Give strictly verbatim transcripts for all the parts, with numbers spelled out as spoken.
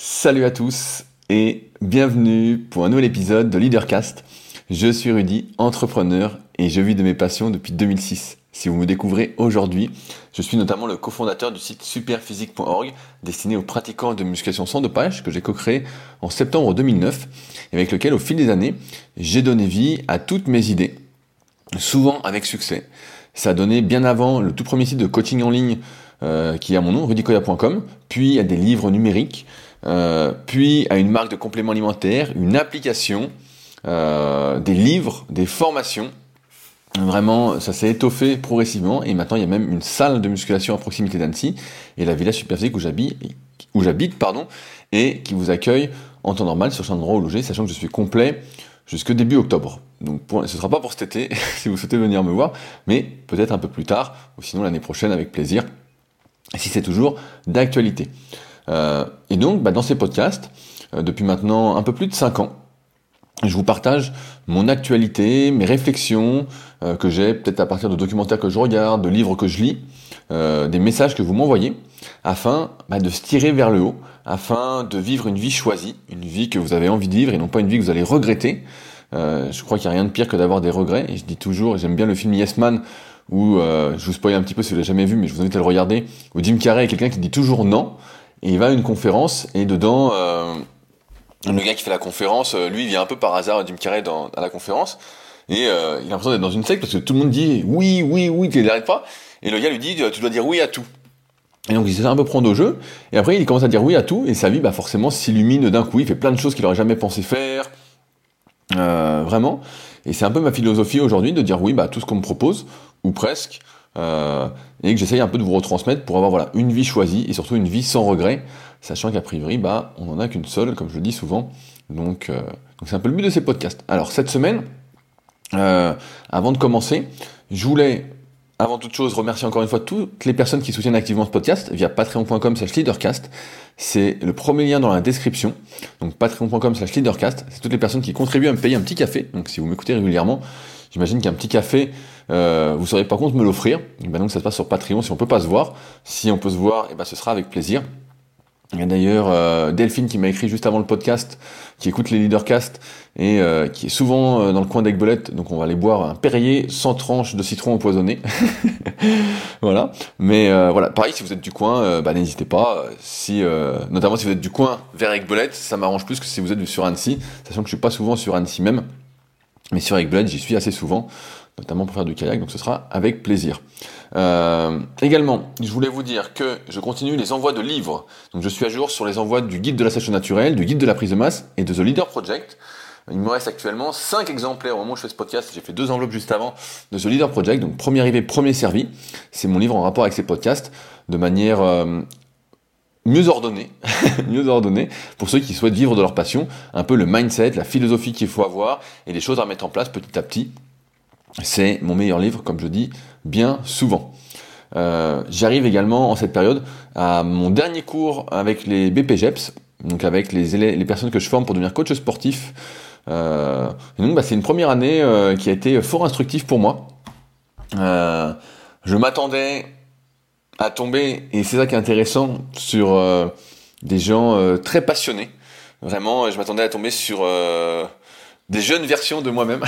Salut à tous et bienvenue pour un nouvel épisode de LeaderCast. Je suis Rudy, entrepreneur et je vis de mes passions depuis deux mille six. Si vous me découvrez aujourd'hui, je suis notamment le cofondateur du site super physique point org destiné aux pratiquants de musculation sans dopage que j'ai co-créé en septembre deux mille neuf et avec lequel au fil des années, j'ai donné vie à toutes mes idées, souvent avec succès. Ça a donné bien avant le tout premier site de coaching en ligne euh, qui est à mon nom, rudy coya point com, puis à des livres numériques, Euh, puis à une marque de compléments alimentaires, une application, euh, des livres, des formations. Vraiment, ça s'est étoffé progressivement et maintenant il y a même une salle de musculation à proximité d'Annecy et la villa Superphysique où j'habite, où j'habite pardon, et qui vous accueille en temps normal sur un endroit où loger, sachant que je suis complet jusque début octobre. Donc pour, ce ne sera pas pour cet été si vous souhaitez venir me voir, mais peut-être un peu plus tard ou sinon l'année prochaine avec plaisir si c'est toujours d'actualité. Euh, et donc, bah, dans ces podcasts, euh, depuis maintenant un peu plus de cinq ans, je vous partage mon actualité, mes réflexions euh, que j'ai peut-être à partir de documentaires que je regarde, de livres que je lis, euh, des messages que vous m'envoyez, afin bah, de se tirer vers le haut, afin de vivre une vie choisie, une vie que vous avez envie de vivre et non pas une vie que vous allez regretter. Euh, je crois qu'il n'y a rien de pire que d'avoir des regrets. Et je dis toujours, j'aime bien le film Yes Man, où euh, je vous spoil un petit peu si vous ne l'avez jamais vu, mais je vous invite à le regarder, où Jim Carrey est quelqu'un qui dit toujours non. Et il va à une conférence, et dedans, euh, le gars qui fait la conférence, lui, il vient un peu par hasard, Jim Carrey, dans, à la conférence, et euh, il a l'impression d'être dans une secte, parce que tout le monde dit « oui, oui, oui », il n'arrête pas, et le gars lui dit « tu dois dire oui à tout ». Et donc, il s'est un peu prendre au jeu, et après, il commence à dire oui à tout, et sa vie, bah, forcément, s'illumine d'un coup, il fait plein de choses qu'il n'aurait jamais pensé faire, euh, vraiment, et c'est un peu ma philosophie aujourd'hui, de dire oui bah, à tout ce qu'on me propose, ou presque, Euh, et que j'essaye un peu de vous retransmettre pour avoir voilà, une vie choisie et surtout une vie sans regret, sachant qu'a priori bah, on n'en a qu'une seule, comme je le dis souvent, donc, euh, donc c'est un peu le but de ces podcasts. Alors cette semaine, euh, avant de commencer, je voulais avant toute chose remercier encore une fois toutes les personnes qui soutiennent activement ce podcast via patreon point com slash leadercast, c'est le premier lien dans la description, donc patreon point com slash leadercast, c'est toutes les personnes qui contribuent à me payer un petit café, donc si vous m'écoutez régulièrement, j'imagine qu'un petit café, euh, vous saurez par contre me l'offrir. Et ben donc ça se passe sur Patreon si on peut pas se voir. Si on peut se voir, et ben ce sera avec plaisir. Il y a d'ailleurs euh, Delphine qui m'a écrit juste avant le podcast, qui écoute les LeaderCast et euh, qui est souvent euh, dans le coin d'Aiguebelette, donc on va aller boire un Perrier sans tranche de citron empoisonné. Voilà. Mais euh, voilà, pareil, si vous êtes du coin, euh, bah, n'hésitez pas. Si, euh, notamment si vous êtes du coin vers Aiguebelette, ça m'arrange plus que si vous êtes sur Annecy, sachant que je suis pas souvent sur Annecy même. Mais sur Aiguebelette, j'y suis assez souvent, notamment pour faire du kayak, donc ce sera avec plaisir. Euh, également, je voulais vous dire que je continue les envois de livres. Donc je suis à jour sur les envois du guide de la sèche naturelle, du guide de la prise de masse et de The Leader Project. Il me reste actuellement cinq exemplaires au moment où je fais ce podcast. J'ai fait deux enveloppes juste avant de The Leader Project, donc premier arrivé, premier servi. C'est mon livre en rapport avec ces podcasts, de manière... Euh, mieux ordonné, mieux ordonné pour ceux qui souhaitent vivre de leur passion, un peu le mindset, la philosophie qu'il faut avoir et les choses à mettre en place petit à petit. C'est mon meilleur livre, comme je dis bien souvent. Euh, j'arrive également en cette période à mon dernier cours avec les B P J E P S, donc avec les, élèves, les personnes que je forme pour devenir coach sportif. Euh, et donc bah, c'est une première année euh, qui a été fort instructive pour moi. Euh, je m'attendais à tomber, et c'est ça qui est intéressant, sur euh, des gens euh, très passionnés. Vraiment, je m'attendais à tomber sur euh, des jeunes versions de moi-même,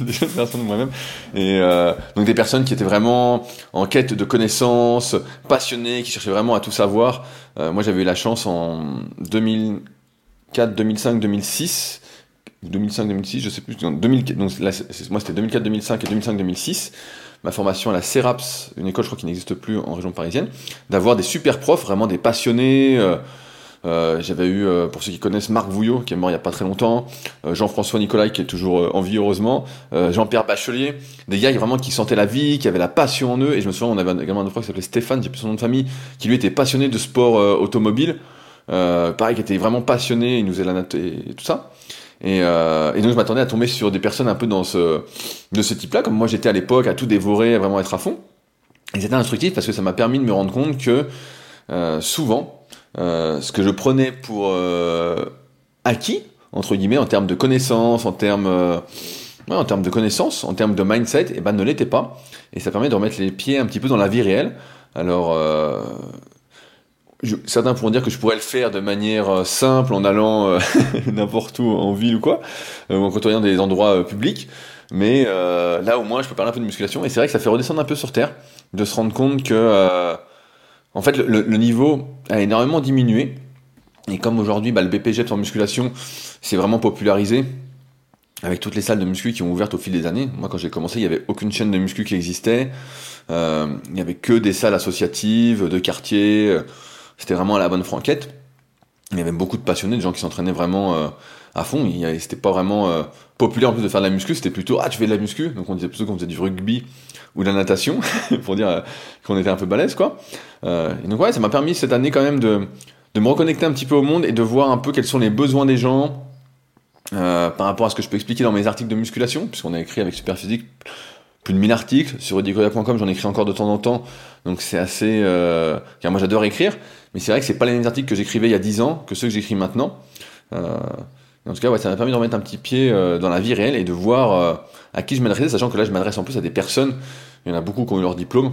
des jeunes versions de moi-même, et euh, donc des personnes qui étaient vraiment en quête de connaissances, passionnées, qui cherchaient vraiment à tout savoir. Euh, moi, j'avais eu la chance en deux mille quatre, deux mille cinq, deux mille six, deux mille cinq deux mille six, je sais plus, non, deux mille, donc là, moi c'était deux mille quatre, deux mille cinq et deux mille cinq deux mille six. Ma formation à la CERAPS, une école je crois qui n'existe plus en région parisienne, d'avoir des super profs, vraiment des passionnés. Euh, euh, j'avais eu, euh, pour ceux qui connaissent, Marc Vouillot, qui est mort il n'y a pas très longtemps, euh, Jean-François Nicolai, qui est toujours euh, en vie heureusement, euh, Jean-Pierre Bachelier, des gars vraiment qui sentaient la vie, qui avaient la passion en eux. Et je me souviens, on avait un, également un autre prof qui s'appelait Stéphane, j'ai plus son nom de famille, qui lui était passionné de sport euh, automobile, euh, pareil, qui était vraiment passionné, il nous faisait la natte et, et tout ça. Et, euh, et donc je m'attendais à tomber sur des personnes un peu dans ce, de ce type-là, comme moi j'étais à l'époque à tout dévorer, à vraiment être à fond. Et c'était instructif parce que ça m'a permis de me rendre compte que euh, souvent, euh, ce que je prenais pour euh, acquis, entre guillemets, en termes de connaissances, en termes, euh, ouais, en termes de connaissances, en termes de mindset, et ben ne l'était pas. Et ça permet de remettre les pieds un petit peu dans la vie réelle. Alors... Euh, Je, certains pourront dire que je pourrais le faire de manière euh, simple en allant euh, n'importe où en ville ou quoi, euh, ou en côtoyant des endroits euh, publics, mais euh, là au moins je peux parler un peu de musculation, et c'est vrai que ça fait redescendre un peu sur terre, de se rendre compte que euh, en fait le, le niveau a énormément diminué, et comme aujourd'hui bah, le B P J E P S en musculation c'est vraiment popularisé, avec toutes les salles de muscu qui ont ouvertes au fil des années. Moi quand j'ai commencé, il n'y avait aucune chaîne de muscu qui existait, euh, il n'y avait que des salles associatives, de quartier, euh, c'était vraiment à la bonne franquette. Il y avait beaucoup de passionnés, de gens qui s'entraînaient vraiment euh, à fond. Il y avait, c'était pas vraiment euh, populaire en plus de faire de la muscu, c'était plutôt « Ah, tu fais de la muscu ?» Donc on disait plutôt qu'on faisait du rugby ou de la natation, pour dire euh, qu'on était un peu balèze, quoi. Euh, et donc ouais, ça m'a permis cette année quand même de, de me reconnecter un petit peu au monde et de voir un peu quels sont les besoins des gens euh, par rapport à ce que je peux expliquer dans mes articles de musculation, puisqu'on a écrit avec Super Physique plus de mille articles. Sur edicoya point com, j'en écris encore de temps en temps, donc c'est assez... Euh... Car moi j'adore écrire, mais c'est vrai que c'est pas les mêmes articles que j'écrivais il y a dix ans que ceux que j'écris maintenant. Euh... En tout cas, ouais, ça m'a permis de remettre un petit pied euh, dans la vie réelle et de voir euh, à qui je m'adressais, sachant que là je m'adresse en plus à des personnes, il y en a beaucoup qui ont eu leur diplôme,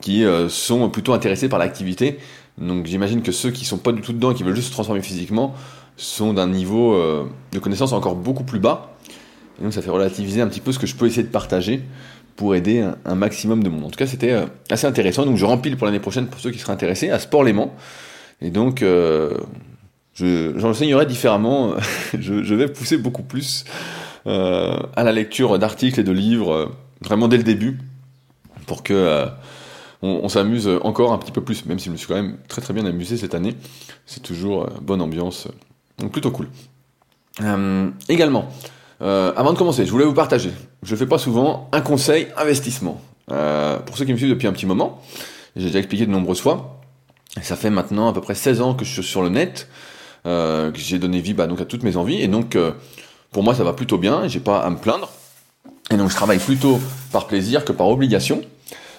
qui euh, sont plutôt intéressés par l'activité, donc j'imagine que ceux qui sont pas du tout dedans et qui veulent juste se transformer physiquement sont d'un niveau euh, de connaissance encore beaucoup plus bas. Et donc ça fait relativiser un petit peu ce que je peux essayer de partager pour aider un, un maximum de monde. En tout cas, c'était euh, assez intéressant. Donc je rempile pour l'année prochaine, pour ceux qui seraient intéressés, à Sport Léman. Et donc, euh, je, j'enseignerai différemment. je, je vais pousser beaucoup plus euh, à la lecture d'articles et de livres, euh, vraiment dès le début, pour que euh, on, on s'amuse encore un petit peu plus, même si je me suis quand même très très bien amusé cette année. C'est toujours euh, bonne ambiance. Donc plutôt cool. Euh, également... Euh, avant de commencer, je voulais vous partager, je ne fais pas souvent, un conseil investissement. Euh, pour ceux qui me suivent depuis un petit moment, j'ai déjà expliqué de nombreuses fois, ça fait maintenant à peu près seize ans que je suis sur le net, euh, que j'ai donné vie bah, donc, à toutes mes envies, et donc euh, pour moi ça va plutôt bien, j'ai pas à me plaindre, et donc je travaille plutôt par plaisir que par obligation,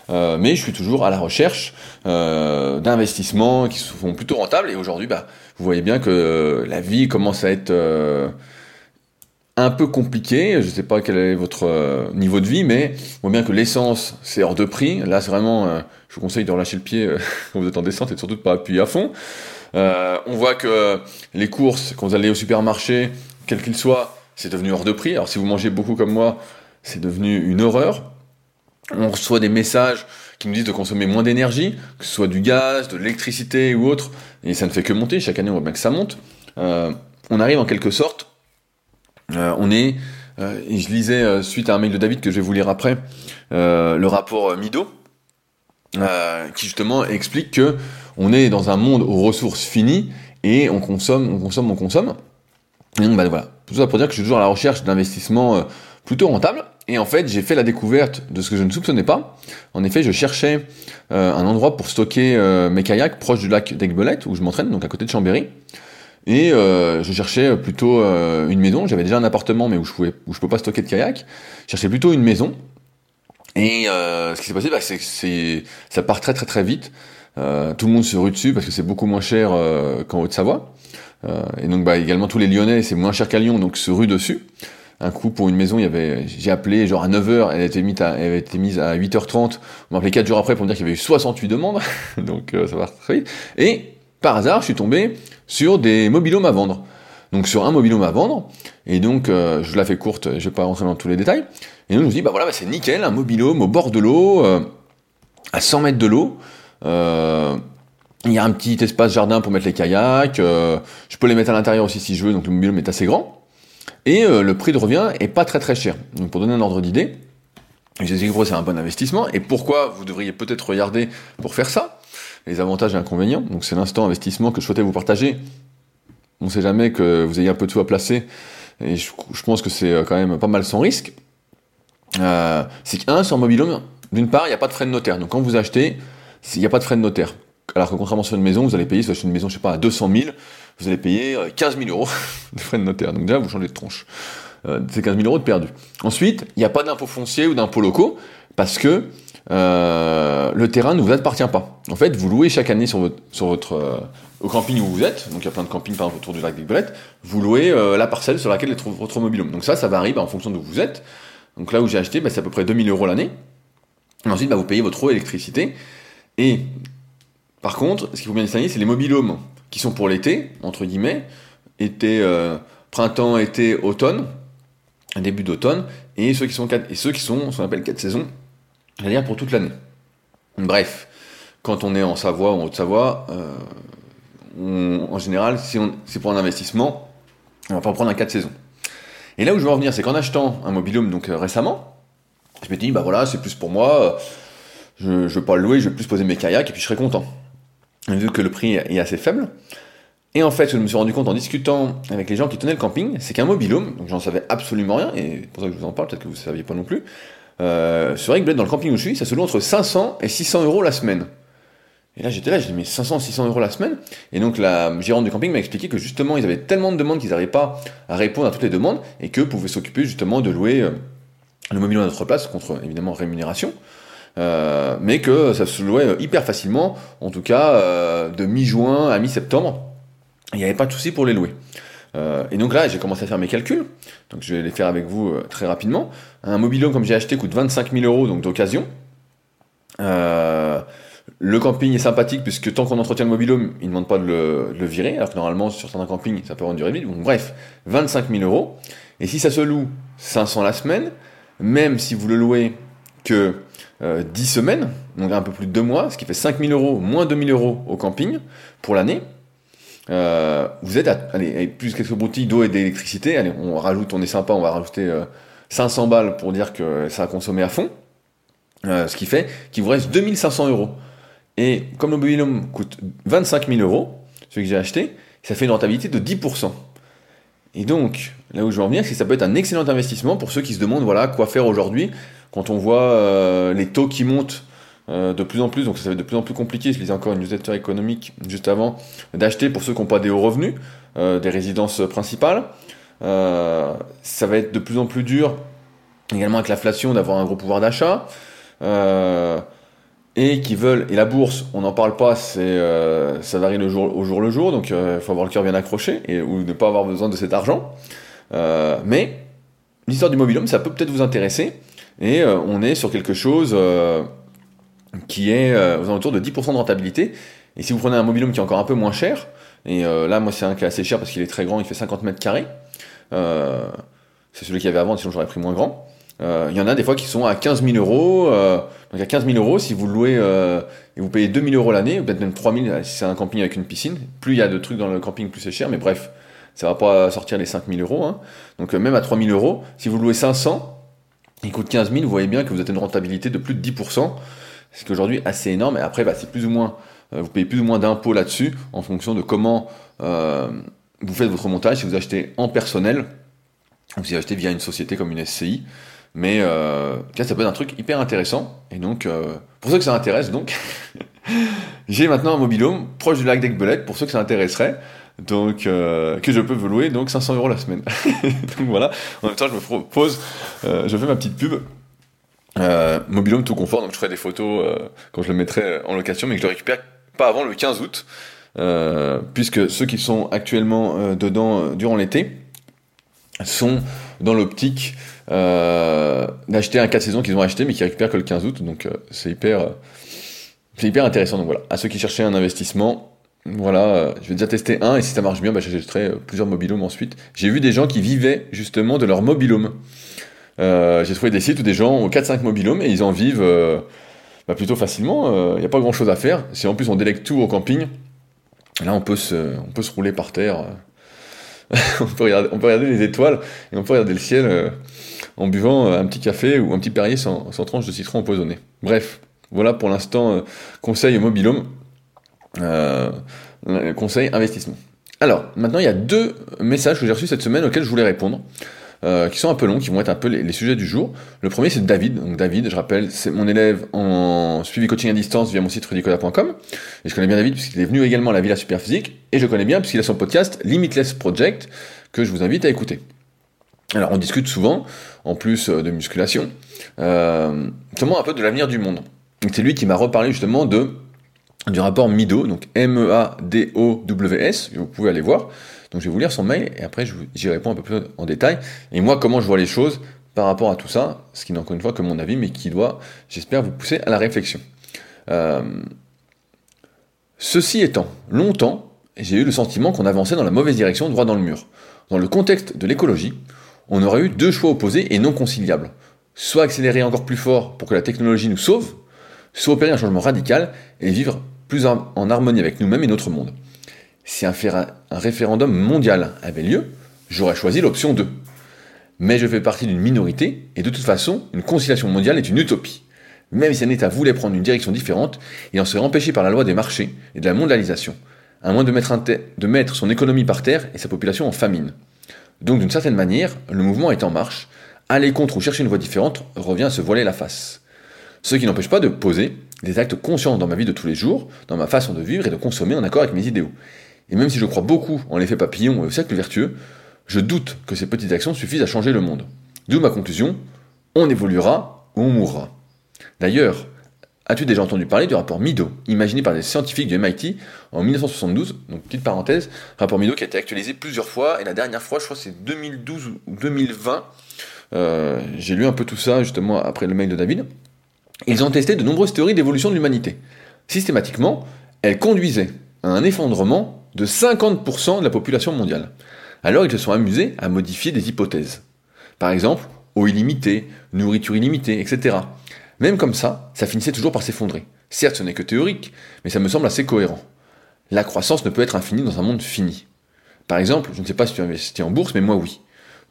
euh, mais je suis toujours à la recherche euh, d'investissements qui se font plutôt rentables, et aujourd'hui bah, vous voyez bien que euh, la vie commence à être... Euh, un peu compliqué, je sais pas quel est votre niveau de vie, mais on voit bien que l'essence c'est hors de prix, là c'est vraiment, euh, je vous conseille de relâcher le pied euh, quand vous êtes en descente et surtout de pas appuyer à fond, euh, on voit que les courses, quand vous allez au supermarché, quel qu'il soit, c'est devenu hors de prix, alors si vous mangez beaucoup comme moi, c'est devenu une horreur, on reçoit des messages qui nous disent de consommer moins d'énergie, que ce soit du gaz, de l'électricité ou autre, et ça ne fait que monter, chaque année on voit bien que ça monte, euh, on arrive en quelque sorte, Euh, on est, euh, et je lisais euh, suite à un mail de David que je vais vous lire après, euh, le rapport euh, Mido, euh, qui justement explique que on est dans un monde aux ressources finies et on consomme, on consomme, on consomme. Et donc bah, voilà, tout ça pour dire que je suis toujours à la recherche d'investissements euh, plutôt rentables. Et en fait, j'ai fait la découverte de ce que je ne soupçonnais pas. En effet, je cherchais euh, un endroit pour stocker euh, mes kayaks proche du lac d'Aiguebelette où je m'entraîne, donc à côté de Chambéry. Et euh, je cherchais plutôt euh, une maison, j'avais déjà un appartement mais où je pouvais, où je peux pas stocker de kayak, je cherchais plutôt une maison, et euh, ce qui s'est passé, bah, c'est que c'est, ça part très très très vite, euh, tout le monde se rue dessus parce que c'est beaucoup moins cher euh, qu'en Haute-Savoie, euh, et donc bah, également tous les Lyonnais, c'est moins cher qu'à Lyon, donc se rue dessus. Un coup pour une maison, il y avait, j'ai appelé genre à neuf heures, elle, elle avait été mise à huit heures trente, on m'a appelé quatre jours après pour me dire qu'il y avait eu soixante-huit demandes, donc euh, ça part très vite, et par hasard, je suis tombé sur des mobilhomes à vendre. Donc sur un mobilhome à vendre, et donc euh, je la fais courte, je vais pas rentrer dans tous les détails, et donc je me dis, bah voilà, bah, c'est nickel, un mobilhome au bord de l'eau, euh, à cent mètres de l'eau, euh, il y a un petit espace jardin pour mettre les kayaks, euh, je peux les mettre à l'intérieur aussi si je veux, donc le mobilhome est assez grand, et euh, le prix de revient est pas très très cher. Donc pour donner un ordre d'idée, je dis que c'est un bon investissement, et pourquoi vous devriez peut-être regarder pour faire ça, les avantages et inconvénients. Donc c'est l'instant investissement que je souhaitais vous partager. On ne sait jamais que vous ayez un peu de tout à placer, et je, je pense que c'est quand même pas mal sans risque. Euh, c'est qu'un, sur un mobilhome, d'une part, il n'y a pas de frais de notaire. Donc quand vous achetez, il n'y a pas de frais de notaire. Alors que contrairement sur une maison, vous allez payer, si vous achetez une maison, je sais pas, à deux cent mille, vous allez payer quinze mille euros de frais de notaire. Donc déjà, vous changez de tronche. Euh, c'est quinze mille euros de perdu. Ensuite, il n'y a pas d'impôt foncier ou d'impôt locaux, parce que Euh, le terrain ne vous appartient pas. En fait, vous louez chaque année sur votre, sur votre euh, au camping où vous êtes, donc il y a plein de campings par exemple autour du lac des Belettes, vous louez euh, la parcelle sur laquelle est tr- votre mobilhome. Donc ça, ça varie bah, en fonction d'où vous êtes. Donc là où j'ai acheté, bah, c'est à peu près deux mille euros l'année. Et ensuite, bah, vous payez votre eau et l'électricité. Et Par contre, ce qu'il faut bien distinguer, c'est les mobilhomes, qui sont pour l'été, entre guillemets, été, euh, printemps, été, automne, début d'automne, et ceux qui sont, quatre, et ceux qui sont ce qu'on appelle quatre saisons, c'est-à-dire pour toute l'année. Bref, quand on est en Savoie ou en Haute-Savoie, euh, on, en général, si on, c'est pour un investissement, on va pas en prendre un quatre saisons. Et là où je veux en venir, c'est qu'en achetant un mobilhome donc euh, récemment, je me dis, bah voilà, c'est plus pour moi, euh, je ne vais pas le louer, je vais plus poser mes kayaks et puis je serai content. Vu que le prix est assez faible. Et en fait, ce que je me suis rendu compte en discutant avec les gens qui tenaient le camping, c'est qu'un mobilhome, donc j'en savais absolument rien, et c'est pour ça que je vous en parle, peut-être que vous ne saviez pas non plus, euh, sur Aiguebelette, dans le camping où je suis, ça se loue entre cinq cents et six cents euros la semaine. Et là, j'étais là, j'ai dit, mais cinq cents, six cents euros la semaine? Et donc, la gérante du camping m'a expliqué que justement, ils avaient tellement de demandes qu'ils n'arrivaient pas à répondre à toutes les demandes, et qu'eux pouvaient s'occuper justement de louer euh, le mobilhome à notre place, contre évidemment rémunération. Euh, mais que ça se louait hyper facilement, en tout cas euh, de mi-juin à mi-septembre, il n'y avait pas de souci pour les louer. Euh, et donc là, j'ai commencé à faire mes calculs, donc je vais les faire avec vous euh, très rapidement. Un mobilhome comme j'ai acheté coûte vingt-cinq mille euros donc d'occasion. Euh, le camping est sympathique puisque tant qu'on entretient le mobilhome, ils ne demandent pas de le, de le virer, alors que normalement sur certains campings, ça peut avoir une durée de vie. Donc bref, vingt-cinq mille euros. Et si ça se loue cinq cents la semaine, même si vous le louez que euh, dix semaines, donc un peu plus de deux mois, ce qui fait cinq mille euros, moins deux mille euros au camping pour l'année. Euh, vous êtes à, allez, plus quelques boutiques d'eau et d'électricité, allez, on rajoute, on est sympa, on va rajouter euh, cinq cents balles pour dire que ça a consommé à fond, euh, ce qui fait qu'il vous reste deux mille cinq cents euros. Et comme le mobilhome coûte vingt-cinq mille euros, celui que j'ai acheté, ça fait une rentabilité de dix pour cent. Et donc, là où je veux en venir, c'est que ça peut être un excellent investissement pour ceux qui se demandent voilà, quoi faire aujourd'hui, quand on voit euh, les taux qui montent euh, de plus en plus, donc ça va être de plus en plus compliqué, je lisais encore une newsletter économique juste avant, d'acheter pour ceux qui n'ont pas des hauts revenus, euh, des résidences principales. Euh, ça va être de plus en plus dur, également avec l'inflation, d'avoir un gros pouvoir d'achat. Euh, et qui veulent, et la bourse, on n'en parle pas, c'est, euh, ça varie le jour, au jour le jour, donc il euh, faut avoir le cœur bien accroché, et, ou ne pas avoir besoin de cet argent. Euh, mais l'histoire du mobilhome, ça peut peut-être vous intéresser. Et euh, on est sur quelque chose euh, qui est euh, aux alentours de dix pour cent de rentabilité. Et si vous prenez un mobilhome qui est encore un peu moins cher, et euh, là, moi, c'est un qui est assez cher parce qu'il est très grand, il fait cinquante mètres carrés. Euh, c'est celui qu'il y avait avant, sinon j'aurais pris moins grand. Euh, il y en a des fois qui sont à quinze mille euros. Euh, donc à quinze mille euros, si vous louez euh, et vous payez deux mille euros l'année, ou peut-être même trois mille si c'est un camping avec une piscine. Plus il y a de trucs dans le camping, plus c'est cher. Mais bref, ça va pas sortir les cinq mille euros. Hein. Donc euh, même à trois mille euros, si vous louez cinq cents, il coûte quinze mille, vous voyez bien que vous êtes une rentabilité de plus de dix pour cent, ce qui aujourd'hui est assez énorme. Et après, bah, c'est plus ou moins, euh, vous payez plus ou moins d'impôts là-dessus en fonction de comment euh, vous faites votre montage, si vous achetez en personnel ou si vous achetez via une société comme une S C I. Mais euh, là, ça peut être un truc hyper intéressant. Et donc, euh, pour ceux que ça intéresse, donc, j'ai maintenant un mobilhome proche du lac d'Aiguebelette pour ceux que ça intéresserait. Donc, euh, que je peux vous louer, donc cinq cents euros la semaine. Donc voilà, en même temps, je me propose, euh, je fais ma petite pub, euh, mobilhome tout confort, donc je ferai des photos euh, quand je le mettrai en location, mais que je le récupère pas avant le quinze août, euh, puisque ceux qui sont actuellement euh, dedans euh, durant l'été sont dans l'optique euh, d'acheter un quatre saisons qu'ils ont acheté, mais qui récupèrent que le quinze août, donc euh, c'est hyper, euh, c'est hyper intéressant. Donc voilà, à ceux qui cherchaient un investissement, voilà, euh, je vais déjà tester un, et si ça marche bien, bah, j'achèterai euh, plusieurs mobilhomes ensuite. J'ai vu des gens qui vivaient justement de leur mobilhome. Euh, j'ai trouvé des sites où des gens ont quatre cinq mobilhomes et ils en vivent euh, bah, plutôt facilement. Il euh, n'y a pas grand chose à faire. Si en plus on délègue tout au camping, là on peut se, on peut se rouler par terre. on, peut regarder, on peut regarder les étoiles et on peut regarder le ciel euh, en buvant euh, un petit café ou un petit Perrier sans, sans tranche de citron empoisonné. Bref, voilà pour l'instant, euh, conseil mobilhome. Euh, conseil investissement. Alors maintenant il y a deux messages que j'ai reçus cette semaine auxquels je voulais répondre, euh, qui sont un peu longs, qui vont être un peu les, les sujets du jour. Le premier c'est David. Donc David, je rappelle, c'est mon élève en suivi coaching à distance via mon site rudy coya point com, et je connais bien David puisqu'il est venu également à la Villa Super Physique, et je connais bien puisqu'il a son podcast Limitless Project que je vous invite à écouter. Alors on discute souvent, en plus de musculation, euh, notamment un peu de l'avenir du monde. Donc, c'est lui qui m'a reparlé justement de du rapport Meadows, donc M E A D O W S, vous pouvez aller voir. Donc je vais vous lire son mail et après je vous, j'y réponds un peu plus en détail. Et moi, comment je vois les choses par rapport à tout ça, ce qui n'est encore une fois que mon avis, mais qui doit, j'espère, vous pousser à la réflexion. Euh, Ceci étant, longtemps, j'ai eu le sentiment qu'on avançait dans la mauvaise direction, droit dans le mur. Dans le contexte de l'écologie, on aurait eu deux choix opposés et non conciliables. Soit accélérer encore plus fort pour que la technologie nous sauve, soit opérer un changement radical et vivre plus en harmonie avec nous-mêmes et notre monde. Si un, féra- un référendum mondial avait lieu, j'aurais choisi l'option deux. Mais je fais partie d'une minorité, et de toute façon, une conciliation mondiale est une utopie. Même si un État voulait prendre une direction différente, il en serait empêché par la loi des marchés et de la mondialisation, à moins de mettre, inter- de mettre son économie par terre et sa population en famine. Donc d'une certaine manière, le mouvement est en marche, aller contre ou chercher une voie différente revient à se voiler la face. Ce qui n'empêche pas de poser des actes conscients dans ma vie de tous les jours, dans ma façon de vivre et de consommer en accord avec mes idéaux. Et même si je crois beaucoup en l'effet papillon et au cercle vertueux, je doute que ces petites actions suffisent à changer le monde. D'où ma conclusion, on évoluera ou on mourra. D'ailleurs, as-tu déjà entendu parler du rapport Meadows, imaginé par des scientifiques du M I T en dix-neuf cent soixante-douze, donc petite parenthèse, rapport Meadows qui a été actualisé plusieurs fois, et la dernière fois, je crois que c'est deux mille douze ou deux mille vingt, euh, j'ai lu un peu tout ça justement après le mail de David. Ils ont testé de nombreuses théories d'évolution de l'humanité. Systématiquement, elles conduisaient à un effondrement de cinquante pour cent de la population mondiale. Alors ils se sont amusés à modifier des hypothèses. Par exemple, eau illimitée, nourriture illimitée, et cetera. Même comme ça, ça finissait toujours par s'effondrer. Certes, ce n'est que théorique, mais ça me semble assez cohérent. La croissance ne peut être infinie dans un monde fini. Par exemple, je ne sais pas si tu investis en bourse, mais moi oui.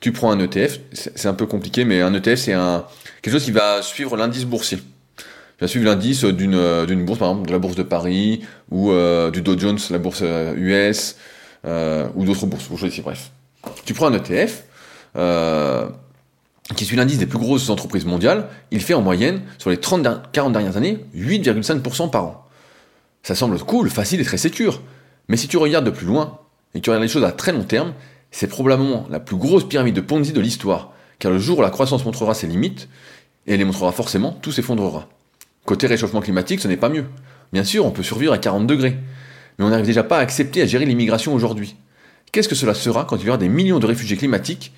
Tu prends un E T F, c'est un peu compliqué, mais un E T F, c'est un quelque chose qui va suivre l'indice boursier. Tu vas suivre l'indice d'une, euh, d'une bourse, par exemple de la bourse de Paris, ou euh, du Dow Jones, la bourse euh, U S, euh, ou d'autres bourses, ou je sais, bref. Tu prends un E T F euh, qui suit l'indice des plus grosses entreprises mondiales, il fait en moyenne, sur les trente à quarante dernières années, huit virgule cinq pour cent par an. Ça semble cool, facile et très sécure, mais si tu regardes de plus loin, et que tu regardes les choses à très long terme, c'est probablement la plus grosse pyramide de Ponzi de l'histoire, car le jour où la croissance montrera ses limites, et elle les montrera forcément, tout s'effondrera. Côté réchauffement climatique, ce n'est pas mieux. Bien sûr, on peut survivre à quarante degrés, mais on n'arrive déjà pas à accepter à gérer l'immigration aujourd'hui. Qu'est-ce que cela sera quand il y aura des millions de réfugiés climatiques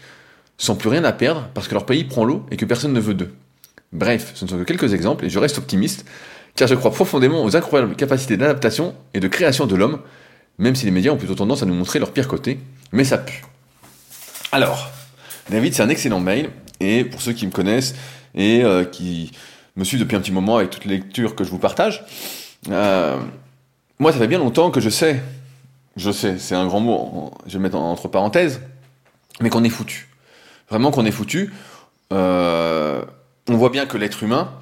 sans plus rien à perdre parce que leur pays prend l'eau et que personne ne veut d'eux? Bref, ce ne sont que quelques exemples et je reste optimiste, car je crois profondément aux incroyables capacités d'adaptation et de création de l'homme, même si les médias ont plutôt tendance à nous montrer leur pire côté, mais ça pue. Alors, David, c'est un excellent mail, et pour ceux qui me connaissent et euh, qui me suivent depuis un petit moment avec toutes les lectures que je vous partage, euh, moi ça fait bien longtemps que je sais, je sais, c'est un grand mot, je vais le mettre entre parenthèses, mais qu'on est foutu. Vraiment qu'on est foutu. Euh, on voit bien que l'être humain,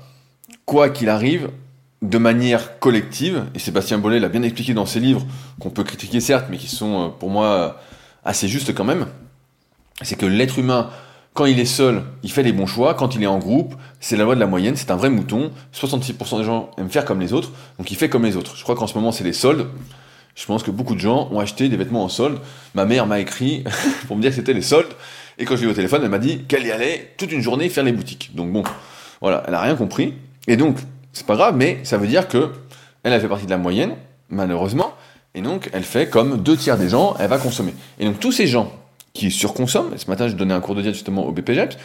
quoi qu'il arrive, de manière collective, et Sébastien Bollé l'a bien expliqué dans ses livres, qu'on peut critiquer certes, mais qui sont pour moi assez justes quand même, c'est que l'être humain, quand il est seul, il fait les bons choix, quand il est en groupe, c'est la loi de la moyenne, c'est un vrai mouton, soixante-six pour cent des gens aiment faire comme les autres, donc il fait comme les autres. Je crois qu'en ce moment c'est les soldes, je pense que beaucoup de gens ont acheté des vêtements en solde, ma mère m'a écrit pour me dire que c'était les soldes, et quand je l'ai eu au téléphone, elle m'a dit qu'elle y allait toute une journée faire les boutiques, donc bon, voilà, elle n'a rien compris, et donc, c'est pas grave, mais ça veut dire que elle a fait partie de la moyenne, malheureusement, et donc elle fait comme deux tiers des gens, elle va consommer. Et donc tous ces gens qui surconsomment, ce matin je donnais un cours de diète justement au B P J E P S,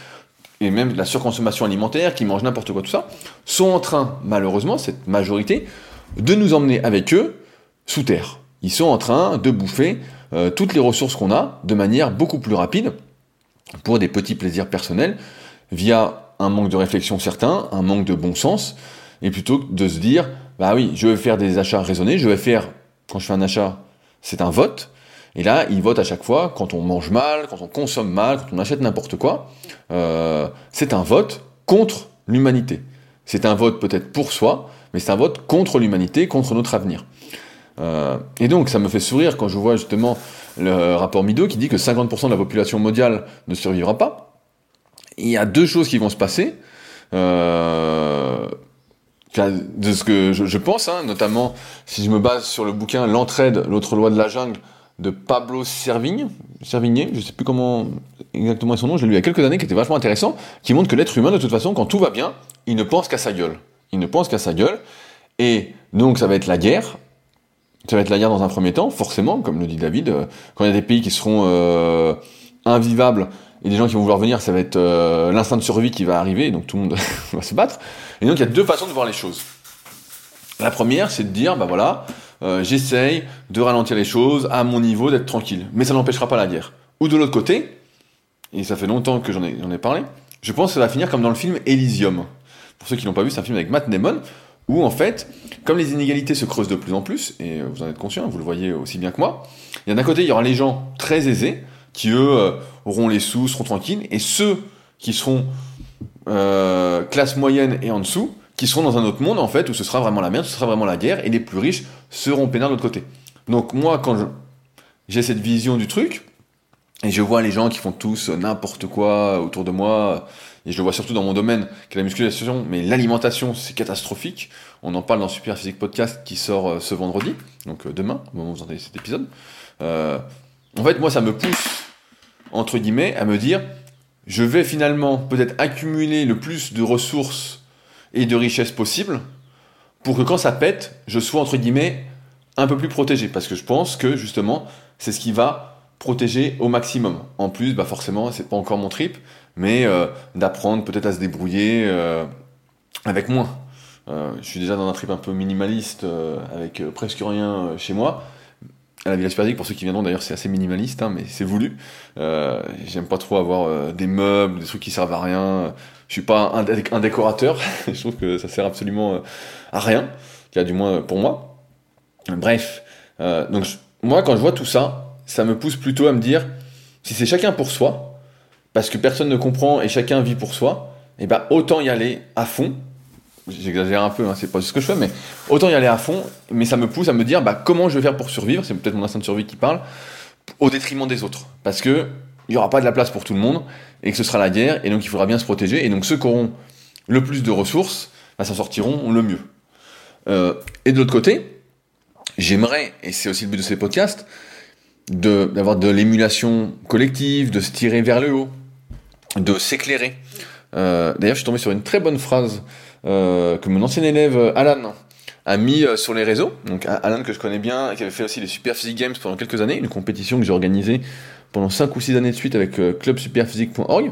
et même la surconsommation alimentaire, qui mangent n'importe quoi, tout ça, sont en train, malheureusement, cette majorité, de nous emmener avec eux sous terre. Ils sont en train de bouffer euh, toutes les ressources qu'on a, de manière beaucoup plus rapide, pour des petits plaisirs personnels, via un manque de réflexion certain, un manque de bon sens, et plutôt que de se dire, bah oui, je vais faire des achats raisonnés, je vais faire, quand je fais un achat, c'est un vote, et là, ils votent à chaque fois, quand on mange mal, quand on consomme mal, quand on achète n'importe quoi, euh, c'est un vote contre l'humanité. C'est un vote peut-être pour soi, mais c'est un vote contre l'humanité, contre notre avenir. Euh, et donc, ça me fait sourire quand je vois justement le rapport Meadows qui dit que cinquante pour cent de la population mondiale ne survivra pas. Il y a deux choses qui vont se passer, euh... de ce que je, je pense, hein, notamment si je me base sur le bouquin « L'entraide, l'autre loi de la jungle » de Pablo Servigne, Servigne, je ne sais plus comment exactement est son nom, je l'ai lu il y a quelques années, qui était vachement intéressant, qui montre que l'être humain, de toute façon, quand tout va bien, il ne pense qu'à sa gueule. Il ne pense qu'à sa gueule, et donc ça va être la guerre, ça va être la guerre dans un premier temps, forcément, comme le dit David, euh, quand il y a des pays qui seront euh, invivables, et les gens qui vont vouloir venir, ça va être euh, l'instinct de survie qui va arriver, donc tout le monde va se battre. Et donc il y a deux façons de voir les choses. La première, c'est de dire, bah voilà, euh, j'essaye de ralentir les choses à mon niveau, d'être tranquille. Mais ça n'empêchera pas la guerre. Ou de l'autre côté, et ça fait longtemps que j'en ai, j'en ai parlé, je pense que ça va finir comme dans le film Elysium. Pour ceux qui ne l'ont pas vu, c'est un film avec Matt Damon, où en fait, comme les inégalités se creusent de plus en plus, et vous en êtes conscient, vous le voyez aussi bien que moi, il y a d'un côté, il y aura les gens très aisés, qui eux auront les sous, seront tranquilles, et ceux qui seront euh, classe moyenne et en dessous, qui seront dans un autre monde en fait, où ce sera vraiment la merde, ce sera vraiment la guerre, et les plus riches seront peinards de l'autre côté. Donc moi, quand je, j'ai cette vision du truc, et je vois les gens qui font tous n'importe quoi autour de moi, et je le vois surtout dans mon domaine, qui est la musculation, mais l'alimentation, c'est catastrophique. On en parle dans Super Physique Podcast qui sort ce vendredi, donc demain, au moment où vous entendez cet épisode. Euh, en fait, moi, ça me pousse, entre guillemets, à me dire, je vais finalement peut-être accumuler le plus de ressources et de richesses possible, pour que quand ça pète, je sois, entre guillemets, un peu plus protégé. Parce que je pense que, justement, c'est ce qui va protéger au maximum. En plus, bah forcément, c'est pas encore mon trip, mais euh, d'apprendre peut-être à se débrouiller euh, avec moins. Euh, je suis déjà dans un trip un peu minimaliste, euh, avec euh, presque rien euh, chez moi. À la Villa Super Physique, pour ceux qui viendront, d'ailleurs, c'est assez minimaliste, hein, mais c'est voulu. Euh, j'aime pas trop avoir euh, des meubles, des trucs qui servent à rien. Je suis pas un, dé- un décorateur. Je trouve que ça sert absolument euh, à rien, qu'il y a du moins pour moi. Bref, euh, donc je, moi, quand je vois tout ça, ça me pousse plutôt à me dire, si c'est chacun pour soi, parce que personne ne comprend et chacun vit pour soi, et ben autant y aller à fond. J'exagère un peu, hein, c'est pas ce que je fais, mais autant y aller à fond. Mais ça me pousse à me dire, bah comment je vais faire pour survivre, c'est peut-être mon instinct de survie qui parle, au détriment des autres, parce que il y aura pas de la place pour tout le monde et que ce sera la guerre, et donc il faudra bien se protéger, et donc ceux qui auront le plus de ressources, bah, s'en sortiront le mieux. Euh, et de l'autre côté, j'aimerais, et c'est aussi le but de ces podcasts, De, d'avoir de l'émulation collective, de se tirer vers le haut, de s'éclairer. Euh, d'ailleurs, je suis tombé sur une très bonne phrase euh, que mon ancien élève Alan a mis euh, sur les réseaux. Donc Alan, que je connais bien, qui avait fait aussi les Super Physique Games pendant quelques années, une compétition que j'ai organisée pendant cinq ou six années de suite avec euh, club super physique point org,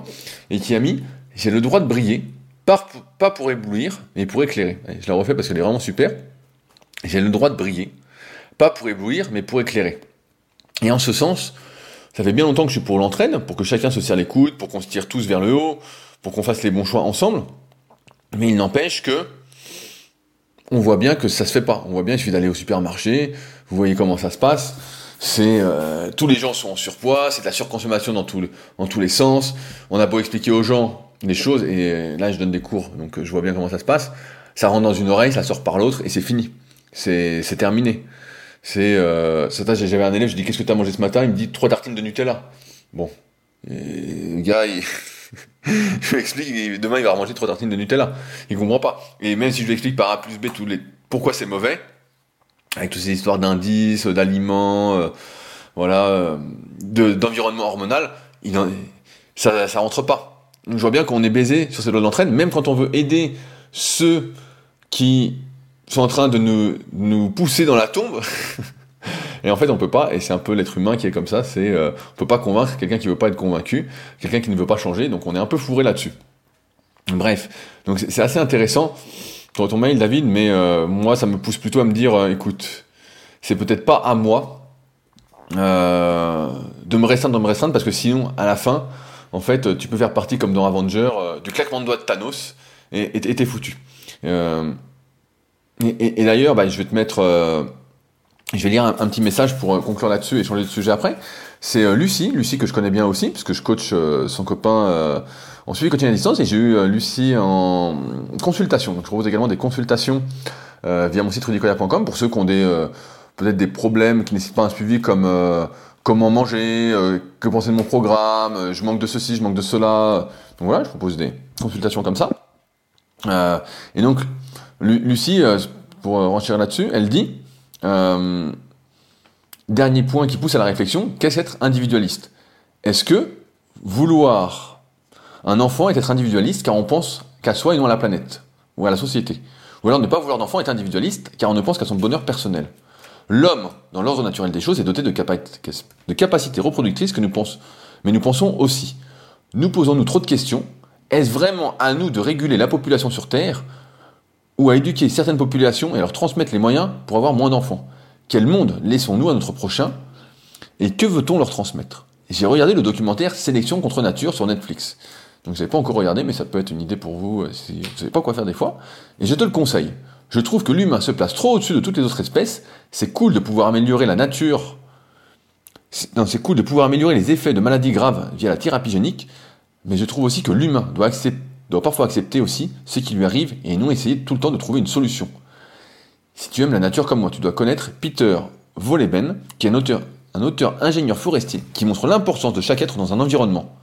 et qui a mis « J'ai le droit de briller, pas pour, pas pour éblouir, mais pour éclairer ». Je la refais parce qu'elle est vraiment super. « J'ai le droit de briller, pas pour éblouir, mais pour éclairer ». Et en ce sens, ça fait bien longtemps que je suis pour l'entraide, pour que chacun se serre les coudes, pour qu'on se tire tous vers le haut, pour qu'on fasse les bons choix ensemble. Mais il n'empêche que on voit bien que ça se fait pas. On voit bien, il suffit d'aller au supermarché, vous voyez comment ça se passe. C'est euh, tous les gens sont en surpoids, c'est de la surconsommation dans, tout le, dans tous les sens. On a beau expliquer aux gens les choses, et là je donne des cours, donc je vois bien comment ça se passe. Ça rentre dans une oreille, ça sort par l'autre, et c'est fini. C'est, c'est terminé. C'est euh, ça, j'avais un élève, je lui dis qu'est-ce que t'as mangé ce matin, il me dit trois tartines de Nutella. Bon, et le gars, il... je lui explique, demain il va manger trois tartines de Nutella, il comprend pas. Et même si je lui explique par A plus B tous les pourquoi c'est mauvais, avec toutes ces histoires d'indices, d'aliments, euh, voilà, euh, de, d'environnement hormonal, il en... ça ça rentre pas. Donc je vois bien qu'on est baisé sur cette loi de l'entraide, même quand on veut aider ceux qui sont en train de nous, nous pousser dans la tombe. Et en fait, on peut pas, et c'est un peu l'être humain qui est comme ça, c'est, euh, on peut pas convaincre quelqu'un qui veut pas être convaincu, quelqu'un qui ne veut pas changer, donc on est un peu fourré là-dessus. Bref. Donc c'est, c'est assez intéressant, dans ton mail, David, mais euh, moi, ça me pousse plutôt à me dire, euh, écoute, c'est peut-être pas à moi, euh, de me restreindre, de me restreindre, parce que sinon, à la fin, en fait, tu peux faire partie, comme dans Avengers, euh, du claquement de doigts de Thanos, et, et, et t'es foutu. Euh, Et, et, et d'ailleurs, bah, je vais te mettre, euh, je vais lire un, un petit message pour euh, conclure là-dessus et changer de sujet après. C'est euh, Lucie, Lucie que je connais bien aussi, parce que je coach euh, son copain euh, en suivi coaching à distance, et j'ai eu euh, Lucie en consultation. Donc, je propose également des consultations euh, via mon site rudy coya point com pour ceux qui ont des euh, peut-être des problèmes qui nécessitent pas un suivi, comme euh, comment manger, euh, que penser de mon programme, euh, je manque de ceci, je manque de cela. Donc voilà, je propose des consultations comme ça. Euh, et donc Lucie, pour renchérir là-dessus, elle dit euh, dernier point qui pousse à la réflexion, qu'est-ce être individualiste ? Est-ce que vouloir un enfant est être individualiste car on pense qu'à soi et non à la planète ou à la société ? Ou alors ne pas vouloir d'enfant est individualiste car on ne pense qu'à son bonheur personnel ? L'homme, dans l'ordre naturel des choses, est doté de, capa- de capacités reproductrices que nous pensons, mais nous pensons aussi. Nous posons-nous trop de questions ? Est-ce vraiment à nous de réguler la population sur Terre ? Ou à éduquer certaines populations et leur transmettre les moyens pour avoir moins d'enfants. Quel monde laissons-nous à notre prochain et que veut-on leur transmettre ? J'ai regardé le documentaire Sélection contre nature sur Netflix. Donc, je n'avais pas encore regardé, mais ça peut être une idée pour vous si vous ne savez pas quoi faire des fois. Et je te le conseille. Je trouve que l'humain se place trop au-dessus de toutes les autres espèces. C'est cool de pouvoir améliorer la nature. C'est... Non, c'est cool de pouvoir améliorer les effets de maladies graves via la thérapie génique. Mais je trouve aussi que l'humain doit, accept... doit parfois accepter aussi ce qui lui arrive et non essayer tout le temps de trouver une solution. Si tu aimes la nature comme moi, tu dois connaître Peter Voleben, qui est un auteur, un auteur ingénieur forestier, qui montre l'importance de chaque être dans un environnement.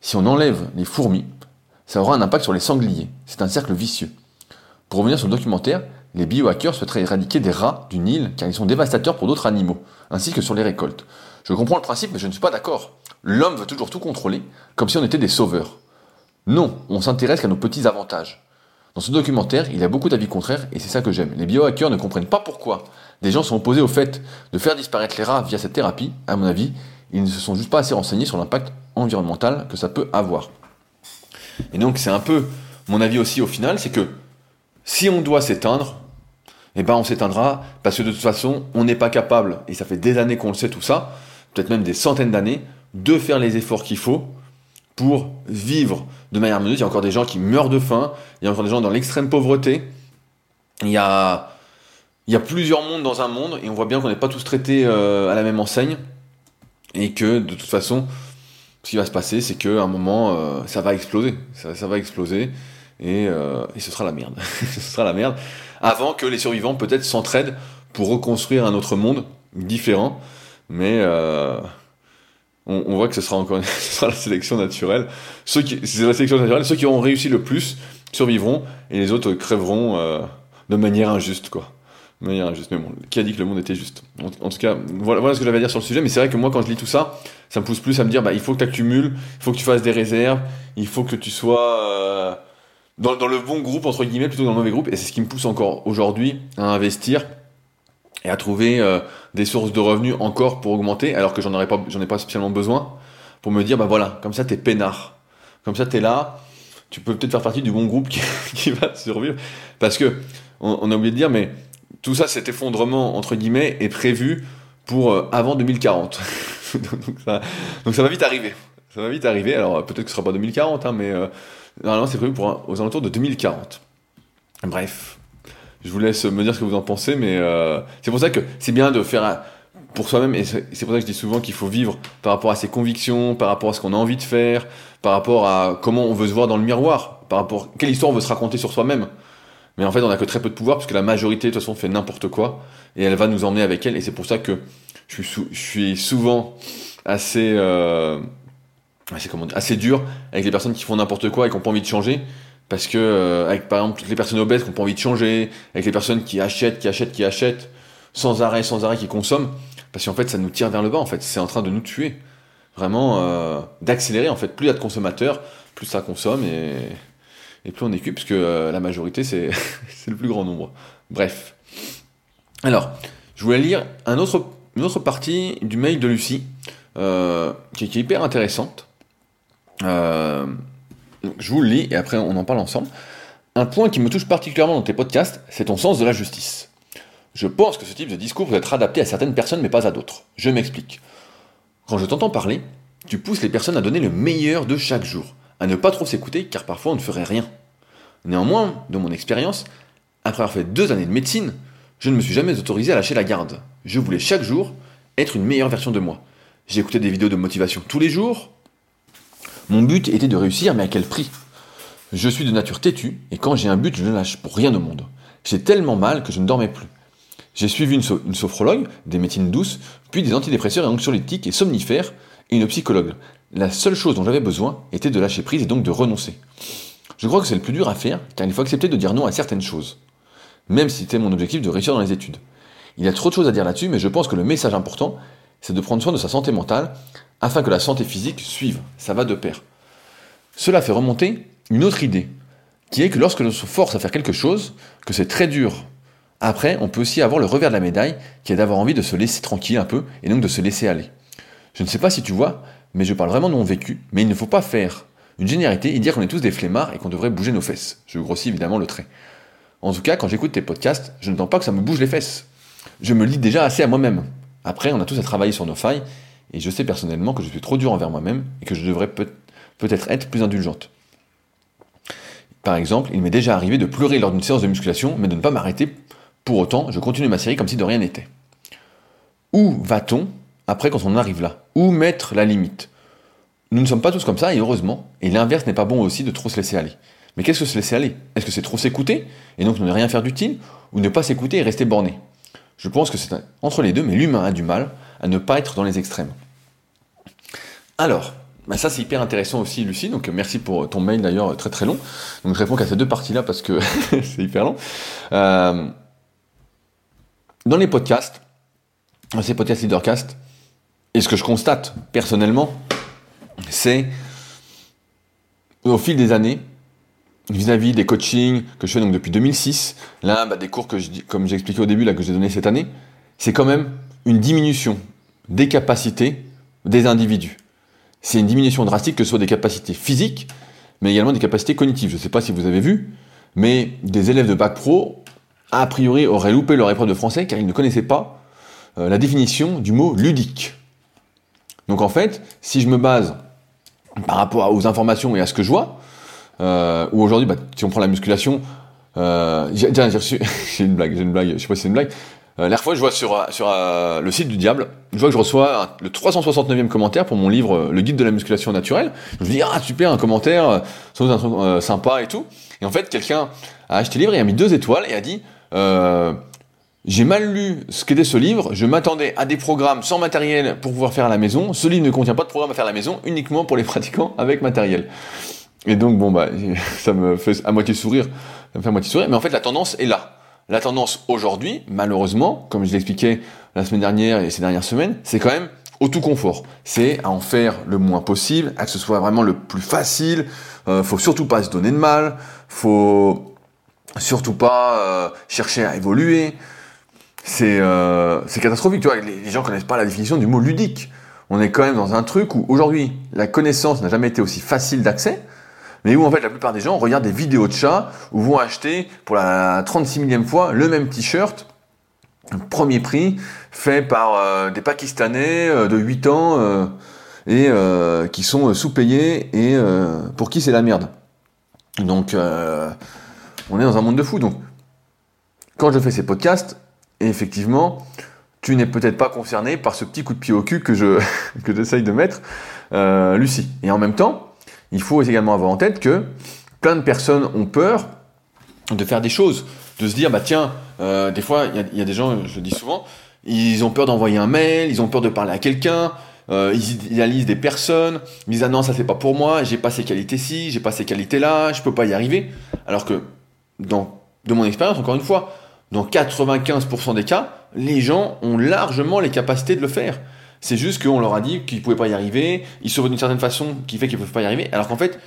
Si on enlève les fourmis, ça aura un impact sur les sangliers. C'est un cercle vicieux. Pour revenir sur le documentaire, les biohackers souhaiteraient éradiquer des rats du Nil, car ils sont dévastateurs pour d'autres animaux, ainsi que sur les récoltes. Je comprends le principe, mais je ne suis pas d'accord. L'homme veut toujours tout contrôler, comme si on était des sauveurs. Non, on s'intéresse qu'à nos petits avantages. Dans ce documentaire, il y a beaucoup d'avis contraires et c'est ça que j'aime. Les biohackers ne comprennent pas pourquoi des gens sont opposés au fait de faire disparaître les rats via cette thérapie. À mon avis, ils ne se sont juste pas assez renseignés sur l'impact environnemental que ça peut avoir. Et donc, c'est un peu mon avis aussi au final, c'est que si on doit s'éteindre, eh ben on s'éteindra parce que de toute façon, on n'est pas capable, et ça fait des années qu'on le sait tout ça, peut-être même des centaines d'années, de faire les efforts qu'il faut pour vivre de manière harmonieuse. Il y a encore des gens qui meurent de faim, il y a encore des gens dans l'extrême pauvreté, il y a, il y a plusieurs mondes dans un monde, et on voit bien qu'on n'est pas tous traités euh, à la même enseigne, et que de toute façon, ce qui va se passer, c'est qu'à un moment, euh, ça va exploser, ça, ça va exploser, et, euh, et ce sera la merde, ce sera la merde, avant que les survivants peut-être s'entraident pour reconstruire un autre monde différent, mais... Euh, On, on voit que ce sera encore une, ce sera la sélection naturelle. Ceux qui, c'est la sélection naturelle. Ceux qui auront réussi le plus survivront et les autres crèveront euh, de manière injuste, quoi. De manière injuste. Mais bon, qui a dit que le monde était juste ? En, en tout cas, voilà, voilà ce que j'avais à dire sur le sujet. Mais c'est vrai que moi, quand je lis tout ça, ça me pousse plus à me dire, bah, il faut que tu accumules, il faut que tu fasses des réserves, il faut que tu sois euh, dans, dans le bon groupe entre guillemets plutôt que dans le mauvais groupe. Et c'est ce qui me pousse encore aujourd'hui à investir et à trouver euh, des sources de revenus encore pour augmenter, alors que j'en aurais pas, j'en ai pas spécialement besoin, pour me dire, bah voilà, comme ça t'es peinard, comme ça t'es là, tu peux peut-être faire partie du bon groupe qui, qui va survivre, parce que, on, on a oublié de dire, mais tout ça, cet effondrement, entre guillemets, est prévu pour euh, avant deux mille quarante, donc, ça, donc ça va vite arriver, ça va vite arriver, alors peut-être que ce sera pas deux mille quarante, hein, mais euh, normalement c'est prévu pour un, aux alentours de deux mille quarante, bref... Je vous laisse me dire ce que vous en pensez, mais euh, c'est pour ça que c'est bien de faire un, pour soi-même, et c'est, c'est pour ça que je dis souvent qu'il faut vivre par rapport à ses convictions, par rapport à ce qu'on a envie de faire, par rapport à comment on veut se voir dans le miroir, par rapport à quelle histoire on veut se raconter sur soi-même. Mais en fait, on n'a que très peu de pouvoir, parce que la majorité, de toute façon, fait n'importe quoi, et elle va nous emmener avec elle, et c'est pour ça que je suis, sou- je suis souvent assez, euh, assez, comment dire, assez dur avec les personnes qui font n'importe quoi et qui n'ont pas envie de changer. Parce que, euh, avec par exemple toutes les personnes obèses qui n'ont pas envie de changer, avec les personnes qui achètent, qui achètent, qui achètent, sans arrêt, sans arrêt, qui consomment, parce qu'en fait ça nous tire vers le bas, en fait, c'est en train de nous tuer. Vraiment, euh, d'accélérer, en fait, plus il y a de consommateurs, plus ça consomme et, et plus on est cuit, parce que euh, la majorité c'est, c'est le plus grand nombre. Bref. Alors, je voulais lire un autre, une autre partie du mail de Lucie, euh, qui, qui est hyper intéressante. Euh. Donc, je vous le lis et après on en parle ensemble. Un point qui me touche particulièrement dans tes podcasts, c'est ton sens de la justice. Je pense que ce type de discours peut être adapté à certaines personnes mais pas à d'autres. Je m'explique. Quand je t'entends parler, tu pousses les personnes à donner le meilleur de chaque jour, à ne pas trop s'écouter car parfois on ne ferait rien. Néanmoins, de mon expérience, après avoir fait deux années de médecine, je ne me suis jamais autorisé à lâcher la garde. Je voulais chaque jour être une meilleure version de moi. J'écoutais des vidéos de motivation tous les jours. Mon but était de réussir, mais à quel prix ? Je suis de nature têtue, et quand j'ai un but, je le lâche pour rien au monde. J'ai tellement mal que je ne dormais plus. J'ai suivi une, so- une sophrologue, des médecines douces, puis des antidépresseurs et anxiolytiques et somnifères, et une psychologue. La seule chose dont j'avais besoin était de lâcher prise et donc de renoncer. Je crois que c'est le plus dur à faire, car il faut accepter de dire non à certaines choses. Même si c'était mon objectif de réussir dans les études. Il y a trop de choses à dire là-dessus, mais je pense que le message important, c'est de prendre soin de sa santé mentale, afin que la santé physique suive, ça va de pair. Cela fait remonter une autre idée, qui est que lorsque l'on se force à faire quelque chose, que c'est très dur, après on peut aussi avoir le revers de la médaille, qui est d'avoir envie de se laisser tranquille un peu, et donc de se laisser aller. Je ne sais pas si tu vois, mais je parle vraiment de mon vécu, mais il ne faut pas faire une généralité et dire qu'on est tous des flemmards et qu'on devrait bouger nos fesses. Je grossis évidemment le trait. En tout cas, quand j'écoute tes podcasts, je ne sens pas que ça me bouge les fesses. je me lie déjà assez à moi-même. Après, on a tous à travailler sur nos failles, et je sais personnellement que je suis trop dur envers moi-même et que je devrais peut- peut-être être plus indulgente. Par exemple, il m'est déjà arrivé de pleurer lors d'une séance de musculation, mais de ne pas m'arrêter. Pour autant, je continue ma série comme si de rien n'était. Où va-t-on après quand on arrive là ? Où mettre la limite ? Nous ne sommes pas tous comme ça, et heureusement, et l'inverse n'est pas bon aussi de trop se laisser aller. Mais qu'est-ce que se laisser aller ? Est-ce que c'est trop s'écouter, et donc ne rien faire d'utile, ou ne pas s'écouter et rester borné ? Je pense que c'est entre les deux, mais l'humain a du mal à ne pas être dans les extrêmes. Alors, bah ça c'est hyper intéressant aussi, Lucie, donc merci pour ton mail d'ailleurs, très très long. Donc je réponds qu'à ces deux parties-là parce que c'est hyper long. Euh, dans les podcasts, dans ces podcasts LeaderCast, et ce que je constate personnellement, c'est au fil des années, vis-à-vis des coachings que je fais donc depuis deux mille six, là bah, des cours que je, comme j'ai expliqué au début là que j'ai donné cette année, c'est quand même une diminution des capacités des individus. C'est une diminution drastique, que ce soit des capacités physiques, mais également des capacités cognitives. Je ne sais pas si vous avez vu, mais des élèves de bac pro, a priori, auraient loupé leur épreuve de français car ils ne connaissaient pas euh, la définition du mot ludique. Donc en fait, si je me base par rapport aux informations et à ce que je vois, euh, ou aujourd'hui, bah, si on prend la musculation, euh, j'ai, j'ai reçu, j'ai une blague, j'ai une blague, je ne sais pas si c'est une blague. Euh, la dernière fois, je vois sur, sur euh, le site du Diable, je vois que je reçois un, le trois cent soixante-neuvième commentaire pour mon livre euh, « Le guide de la musculation naturelle ». Je me dis « Ah, super, un commentaire, euh, sans doute un truc euh, sympa et tout ». Et en fait, quelqu'un a acheté le livre et a mis deux étoiles et a dit euh, « J'ai mal lu ce qu'était ce livre, je m'attendais à des programmes sans matériel pour pouvoir faire à la maison. Ce livre ne contient pas de programme à faire à la maison, uniquement pour les pratiquants avec matériel. » Et donc, bon, bah, ça me fait à moitié sourire, ça me fait à moitié sourire, mais en fait, la tendance est là. La tendance aujourd'hui, malheureusement, comme je l'expliquais la semaine dernière et ces dernières semaines, c'est quand même au tout confort. C'est à en faire le moins possible, à que ce soit vraiment le plus facile. Euh, faut surtout pas se donner de mal. Faut surtout pas euh, chercher à évoluer. C'est, euh, c'est catastrophique. Tu vois, les, les gens connaissent pas la définition du mot ludique. On est quand même dans un truc où aujourd'hui la connaissance n'a jamais été aussi facile d'accès. Mais où en fait la plupart des gens regardent des vidéos de chats ou vont acheter pour la trente-six millième fois le même t-shirt, premier prix, fait par euh, des Pakistanais euh, de huit ans euh, et euh, qui sont euh, sous-payés et euh, pour qui c'est la merde. Donc euh, on est dans un monde de fous. Donc quand je fais ces podcasts, effectivement, tu n'es peut-être pas concerné par ce petit coup de pied au cul que je que j'essaye de mettre, euh, Lucie. Et en même temps, il faut également avoir en tête que plein de personnes ont peur de faire des choses, de se dire, bah tiens, euh, des fois, il y, y a des gens, je le dis souvent, ils ont peur d'envoyer un mail, ils ont peur de parler à quelqu'un, euh, ils idéalisent des personnes, ils disent, ah non, ça c'est pas pour moi, j'ai pas ces qualités-ci, j'ai pas ces qualités-là, je peux pas y arriver. Alors que, dans, de mon expérience, encore une fois, dans quatre-vingt-quinze pour cent des cas, les gens ont largement les capacités de le faire. C'est juste qu'on leur a dit qu'ils ne pouvaient pas y arriver, ils se voient d'une certaine façon qui fait qu'ils ne peuvent pas y arriver, alors qu'en fait,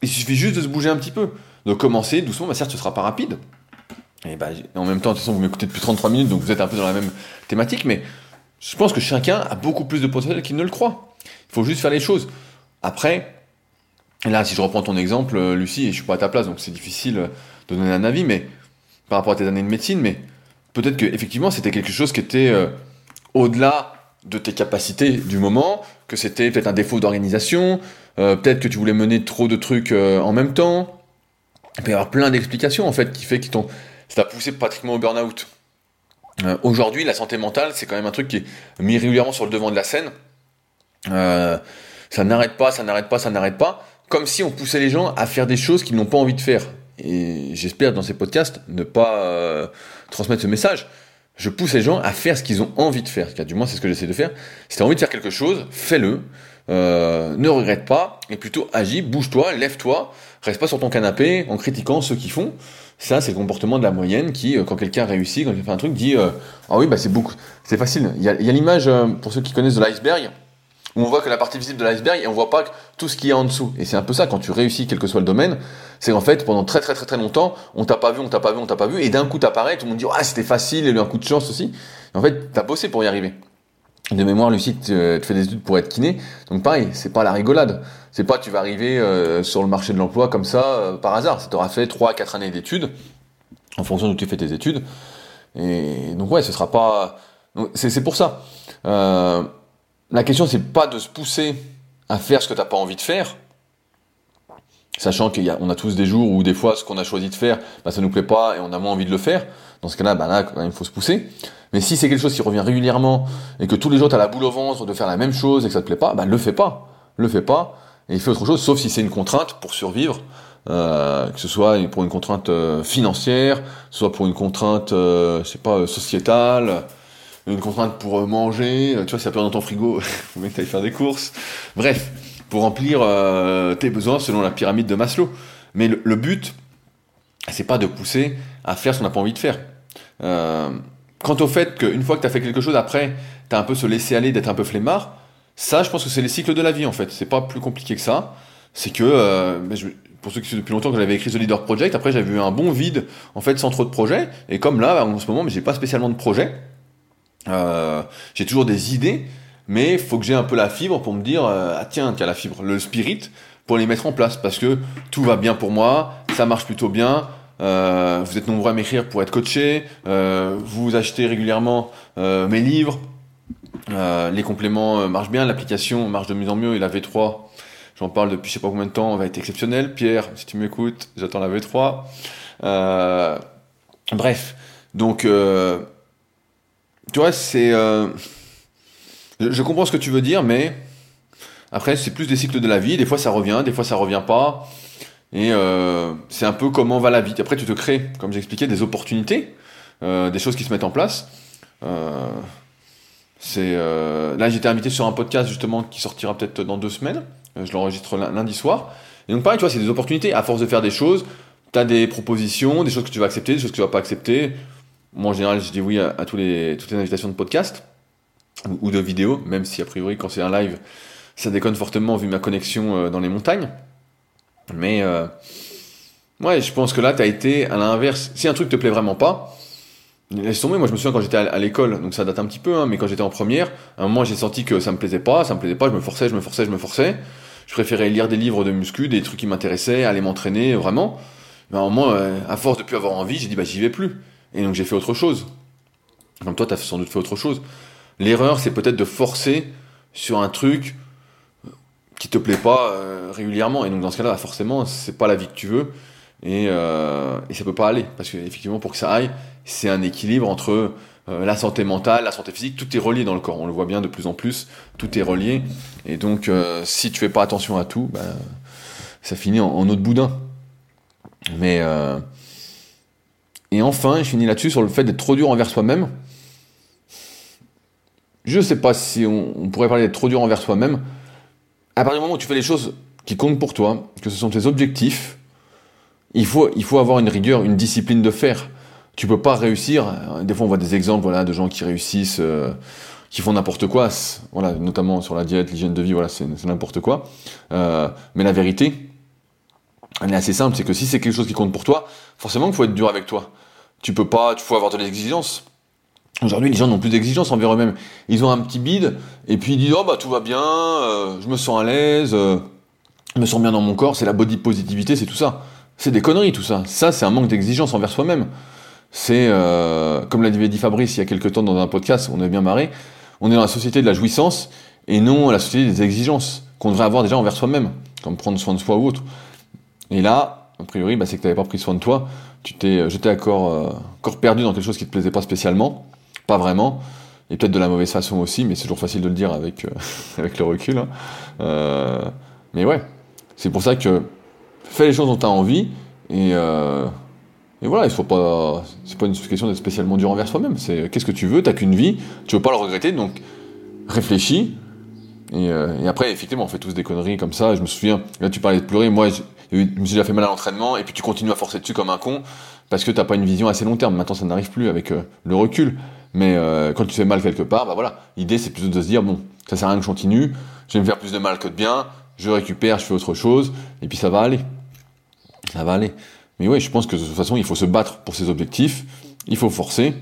il suffit juste de se bouger un petit peu. Donc commencer doucement, bah certes ce ne sera pas rapide, et bah, en même temps, de toute façon, vous m'écoutez depuis trente-trois minutes, donc vous êtes un peu dans la même thématique, mais je pense que chacun a beaucoup plus de potentiel qu'il ne le croit. Il faut juste faire les choses. Après, là, si je reprends ton exemple, Lucie, et je ne suis pas à ta place, donc c'est difficile de donner un avis, mais par rapport à tes années de médecine, mais peut-être qu'effectivement, c'était quelque chose qui était euh, au-delà de tes capacités du moment, que c'était peut-être un défaut d'organisation, euh, peut-être que tu voulais mener trop de trucs euh, en même temps. Il peut y avoir plein d'explications en fait qui fait que t'ont, ça t'a poussé pratiquement au burn-out. Euh, aujourd'hui, la santé mentale, c'est quand même un truc qui est mis régulièrement sur le devant de la scène. Euh, ça n'arrête pas, ça n'arrête pas, ça n'arrête pas, comme si on poussait les gens à faire des choses qu'ils n'ont pas envie de faire. Et j'espère dans ces podcasts ne pas euh, transmettre ce message. Je pousse les gens à faire ce qu'ils ont envie de faire. Du moins, c'est ce que j'essaie de faire. Si tu as envie de faire quelque chose, fais-le. Euh, ne regrette pas. Et plutôt, agis, bouge-toi, lève-toi. Reste pas sur ton canapé en critiquant ceux qui font. Ça, c'est le comportement de la moyenne qui, quand quelqu'un réussit, quand il fait un truc, dit euh, « Ah oui, bah c'est beaucoup, c'est facile. » Il y a, il y a l'image, euh, pour ceux qui connaissent, de l'iceberg, où on voit que la partie visible de l'iceberg et on voit pas tout ce qu'il y a en dessous. Et c'est un peu ça, quand tu réussis, quel que soit le domaine, c'est qu'en fait, pendant très très très très longtemps, on t'a pas vu, on t'a pas vu, on t'a pas vu, et d'un coup t'apparais, tout le monde dit « Ah, c'était facile, il y a eu un coup de chance aussi ». Et en fait, t'as bossé pour y arriver. De mémoire, Lucie, tu fais des études pour être kiné, donc pareil, c'est pas la rigolade. C'est pas tu vas arriver euh, sur le marché de l'emploi comme ça, euh, par hasard. Ça t'aura fait trois à quatre années d'études, en fonction d'où tu fais tes études. Et donc ouais, ce sera pas... C'est, c'est pour ça. Euh, la question, c'est pas de se pousser à faire ce que t'as pas envie de faire, sachant qu'on a, on a tous des jours où des fois, ce qu'on a choisi de faire, bah, ça nous plaît pas et on a moins envie de le faire. Dans ce cas-là, bah, là, il faut se pousser. Mais si c'est quelque chose qui revient régulièrement et que tous les jours, t'as la boule au ventre de faire la même chose et que ça te plaît pas, bah, le fais pas. Le fais pas et fais autre chose, sauf si c'est une contrainte pour survivre. Euh, que ce soit pour une contrainte euh, financière, soit pour une contrainte, euh, je sais pas, euh, sociétale, une contrainte pour euh, manger, euh, tu vois, si ça pleure dans ton frigo, faut bien que t'ailles faire des courses. Bref, pour remplir euh, tes besoins selon la pyramide de Maslow. Mais le, le but, c'est pas de pousser à faire ce qu'on n'a pas envie de faire. Euh, quant au fait qu'une fois que t'as fait quelque chose, après, t'as un peu se laisser aller, d'être un peu flemmard, ça, je pense que c'est les cycles de la vie, en fait. C'est pas plus compliqué que ça. C'est que... Euh, bah, je, Pour ceux qui sont depuis longtemps que j'avais écrit The Leader Project, après j'avais eu un bon vide en fait sans trop de projets. Et comme là en ce moment, mais j'ai pas spécialement de projet. Euh, j'ai toujours des idées, mais faut que j'ai un peu la fibre pour me dire euh, ah tiens, tiens la fibre, le spirit pour les mettre en place parce que tout va bien pour moi, ça marche plutôt bien. Euh, vous êtes nombreux à m'écrire pour être coaché, euh, vous achetez régulièrement euh, mes livres, euh, les compléments euh, marchent bien, l'application marche de mieux en mieux et la V trois. J'en parle depuis je sais pas combien de temps, on va être exceptionnel. Pierre, si tu m'écoutes, j'attends la V trois. Euh, bref, donc, euh, tu vois, c'est... Euh, je, je comprends ce que tu veux dire, mais après, c'est plus des cycles de la vie. Des fois, ça revient, des fois, ça revient pas. Et euh, c'est un peu comment va la vie. Après, tu te crées, comme j'expliquais, des opportunités, euh, des choses qui se mettent en place. Euh, c'est, euh, là, j'étais invité sur un podcast, justement, qui sortira peut-être dans deux semaines. Je l'enregistre lundi soir. Et donc pareil, tu vois, c'est des opportunités. À force de faire des choses, tu as des propositions, des choses que tu vas accepter, des choses que tu vas pas accepter. Moi, en général, je dis oui à, à tous les, toutes les invitations de podcast ou, ou de vidéos, même si, a priori, quand c'est un live, ça déconne fortement vu ma connexion euh, dans les montagnes. Mais, euh, ouais, je pense que là, tu as été à l'inverse. Si un truc te plaît vraiment pas, laisse tomber. Moi, je me souviens quand j'étais à l'école, donc ça date un petit peu, hein, mais quand j'étais en première, à un moment, j'ai senti que ça me plaisait pas, ça me plaisait pas, je me forçais, je me forçais, je me forçais. Je préférais lire des livres de muscu, des trucs qui m'intéressaient, aller m'entraîner, vraiment. Mais à un moment, euh, à force de plus avoir envie, j'ai dit, bah, j'y vais plus. Et donc, j'ai fait autre chose. Comme toi, t'as sans doute fait autre chose. L'erreur, c'est peut-être de forcer sur un truc qui te plaît pas euh, régulièrement. Et donc, dans ce cas-là, bah, forcément, c'est pas la vie que tu veux. Et, euh, et ça peut pas aller. Parce que, effectivement, pour que ça aille, c'est un équilibre entre euh, la santé mentale, la santé physique, tout est relié dans le corps. On le voit bien de plus en plus, tout est relié. Et donc, euh, si tu fais pas attention à tout, bah, ça finit en, en autre boudin. Mais euh... et enfin, je finis là-dessus sur le fait d'être trop dur envers soi-même. Je sais pas si on, on pourrait parler d'être trop dur envers soi-même. À partir du moment où tu fais les choses qui comptent pour toi, que ce sont tes objectifs, il faut, il faut avoir une rigueur, une discipline de faire. Tu peux pas réussir. Des fois, on voit des exemples, voilà, de gens qui réussissent, euh, qui font n'importe quoi. Voilà, notamment sur la diète, l'hygiène de vie, voilà, c'est, c'est n'importe quoi. Euh, mais la vérité, elle est assez simple, c'est que si c'est quelque chose qui compte pour toi, forcément, il faut être dur avec toi. Tu peux pas, tu faut avoir de l'exigence. Aujourd'hui, les gens n'ont plus d'exigence envers eux-mêmes. Ils ont un petit bide et puis ils disent, oh bah tout va bien, euh, je me sens à l'aise, euh, je me sens bien dans mon corps. C'est la body positivité, c'est tout ça. C'est des conneries, tout ça. Ça, c'est un manque d'exigence envers soi-même. C'est, euh, comme l'avait dit Fabrice il y a quelques temps dans un podcast, on avait bien marré, on est dans la société de la jouissance et non la société des exigences qu'on devrait avoir déjà envers soi-même, comme prendre soin de soi ou autre. Et là, a priori, bah, c'est que tu n'avais pas pris soin de toi, tu t'es jeté à corps, euh, corps perdu dans quelque chose qui ne te plaisait pas spécialement, pas vraiment, et peut-être de la mauvaise façon aussi, mais c'est toujours facile de le dire avec, euh, avec le recul. Hein. Euh, mais ouais, c'est pour ça que fais les choses dont tu as envie et... Euh, Et voilà, il faut pas, c'est pas une question d'être spécialement dur envers soi-même. C'est qu'est-ce que tu veux, t'as qu'une vie, tu veux pas le regretter, donc réfléchis. Et, euh, et après, effectivement, on fait tous des conneries comme ça. Je me souviens, là tu parlais de pleurer, moi je, je me suis déjà fait mal à l'entraînement, et puis tu continues à forcer dessus comme un con parce que t'as pas une vision assez long terme. Maintenant, ça n'arrive plus avec euh, le recul. Mais euh, quand tu fais mal quelque part, bah voilà, l'idée c'est plutôt de se dire bon, ça sert à rien que je continue, je vais me faire plus de mal que de bien, je récupère, je fais autre chose, et puis ça va aller, ça va aller. Mais ouais, je pense que de toute façon, il faut se battre pour ses objectifs, il faut forcer,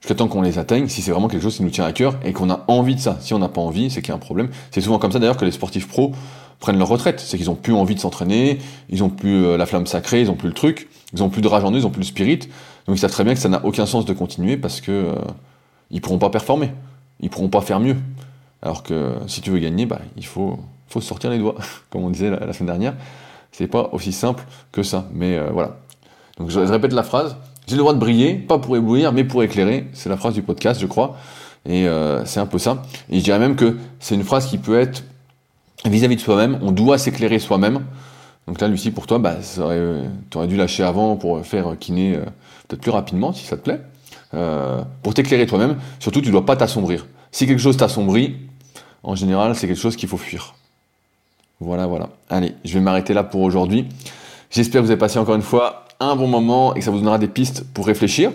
jusqu'à temps qu'on les atteigne, si c'est vraiment quelque chose qui nous tient à cœur et qu'on a envie de ça. Si on n'a pas envie, c'est qu'il y a un problème. C'est souvent comme ça d'ailleurs que les sportifs pros prennent leur retraite, c'est qu'ils n'ont plus envie de s'entraîner, ils n'ont plus la flamme sacrée, ils n'ont plus le truc, ils n'ont plus de rage en eux, ils n'ont plus le spirit, Donc ils savent très bien que ça n'a aucun sens de continuer parce que euh, ils pourront pas performer, ils pourront pas faire mieux. Alors que si tu veux gagner, bah, il faut, faut sortir les doigts, comme on disait la, la semaine dernière. C'est pas aussi simple que ça, mais euh, voilà. Donc je, je répète la phrase, j'ai le droit de briller, pas pour éblouir, mais pour éclairer. C'est la phrase du podcast, je crois, et euh, c'est un peu ça. Et je dirais même que c'est une phrase qui peut être vis-à-vis de soi-même, on doit s'éclairer soi-même. Donc là, Lucie, pour toi, bah, euh, t'aurais dû lâcher avant pour faire kiné euh, peut-être plus rapidement, si ça te plaît. Euh, pour t'éclairer toi-même, surtout, tu dois pas t'assombrir. Si quelque chose t'assombrit, en général, c'est quelque chose qu'il faut fuir. Voilà, voilà. Allez, je vais m'arrêter là pour aujourd'hui. J'espère que vous avez passé encore une fois un bon moment et que ça vous donnera des pistes pour réfléchir.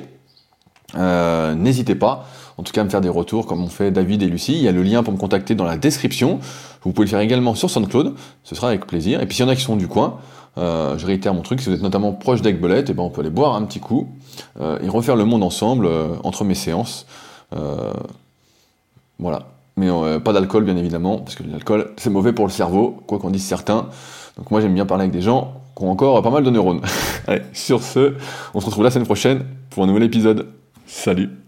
Euh, n'hésitez pas, en tout cas, à me faire des retours comme on fait David et Lucie. Il y a le lien pour me contacter dans la description. Vous pouvez le faire également sur SoundCloud, ce sera avec plaisir. Et puis s'il y en a qui sont du coin, euh, je réitère mon truc, si vous êtes notamment proche d'Aiguebelette, eh ben, on peut aller boire un petit coup euh, et refaire le monde ensemble euh, entre mes séances. Euh, voilà. Mais euh, pas d'alcool, bien évidemment, parce que l'alcool, c'est mauvais pour le cerveau, quoi qu'en disent certains. Donc moi, j'aime bien parler avec des gens qui ont encore pas mal de neurones. Allez, sur ce, on se retrouve la semaine prochaine pour un nouvel épisode. Salut!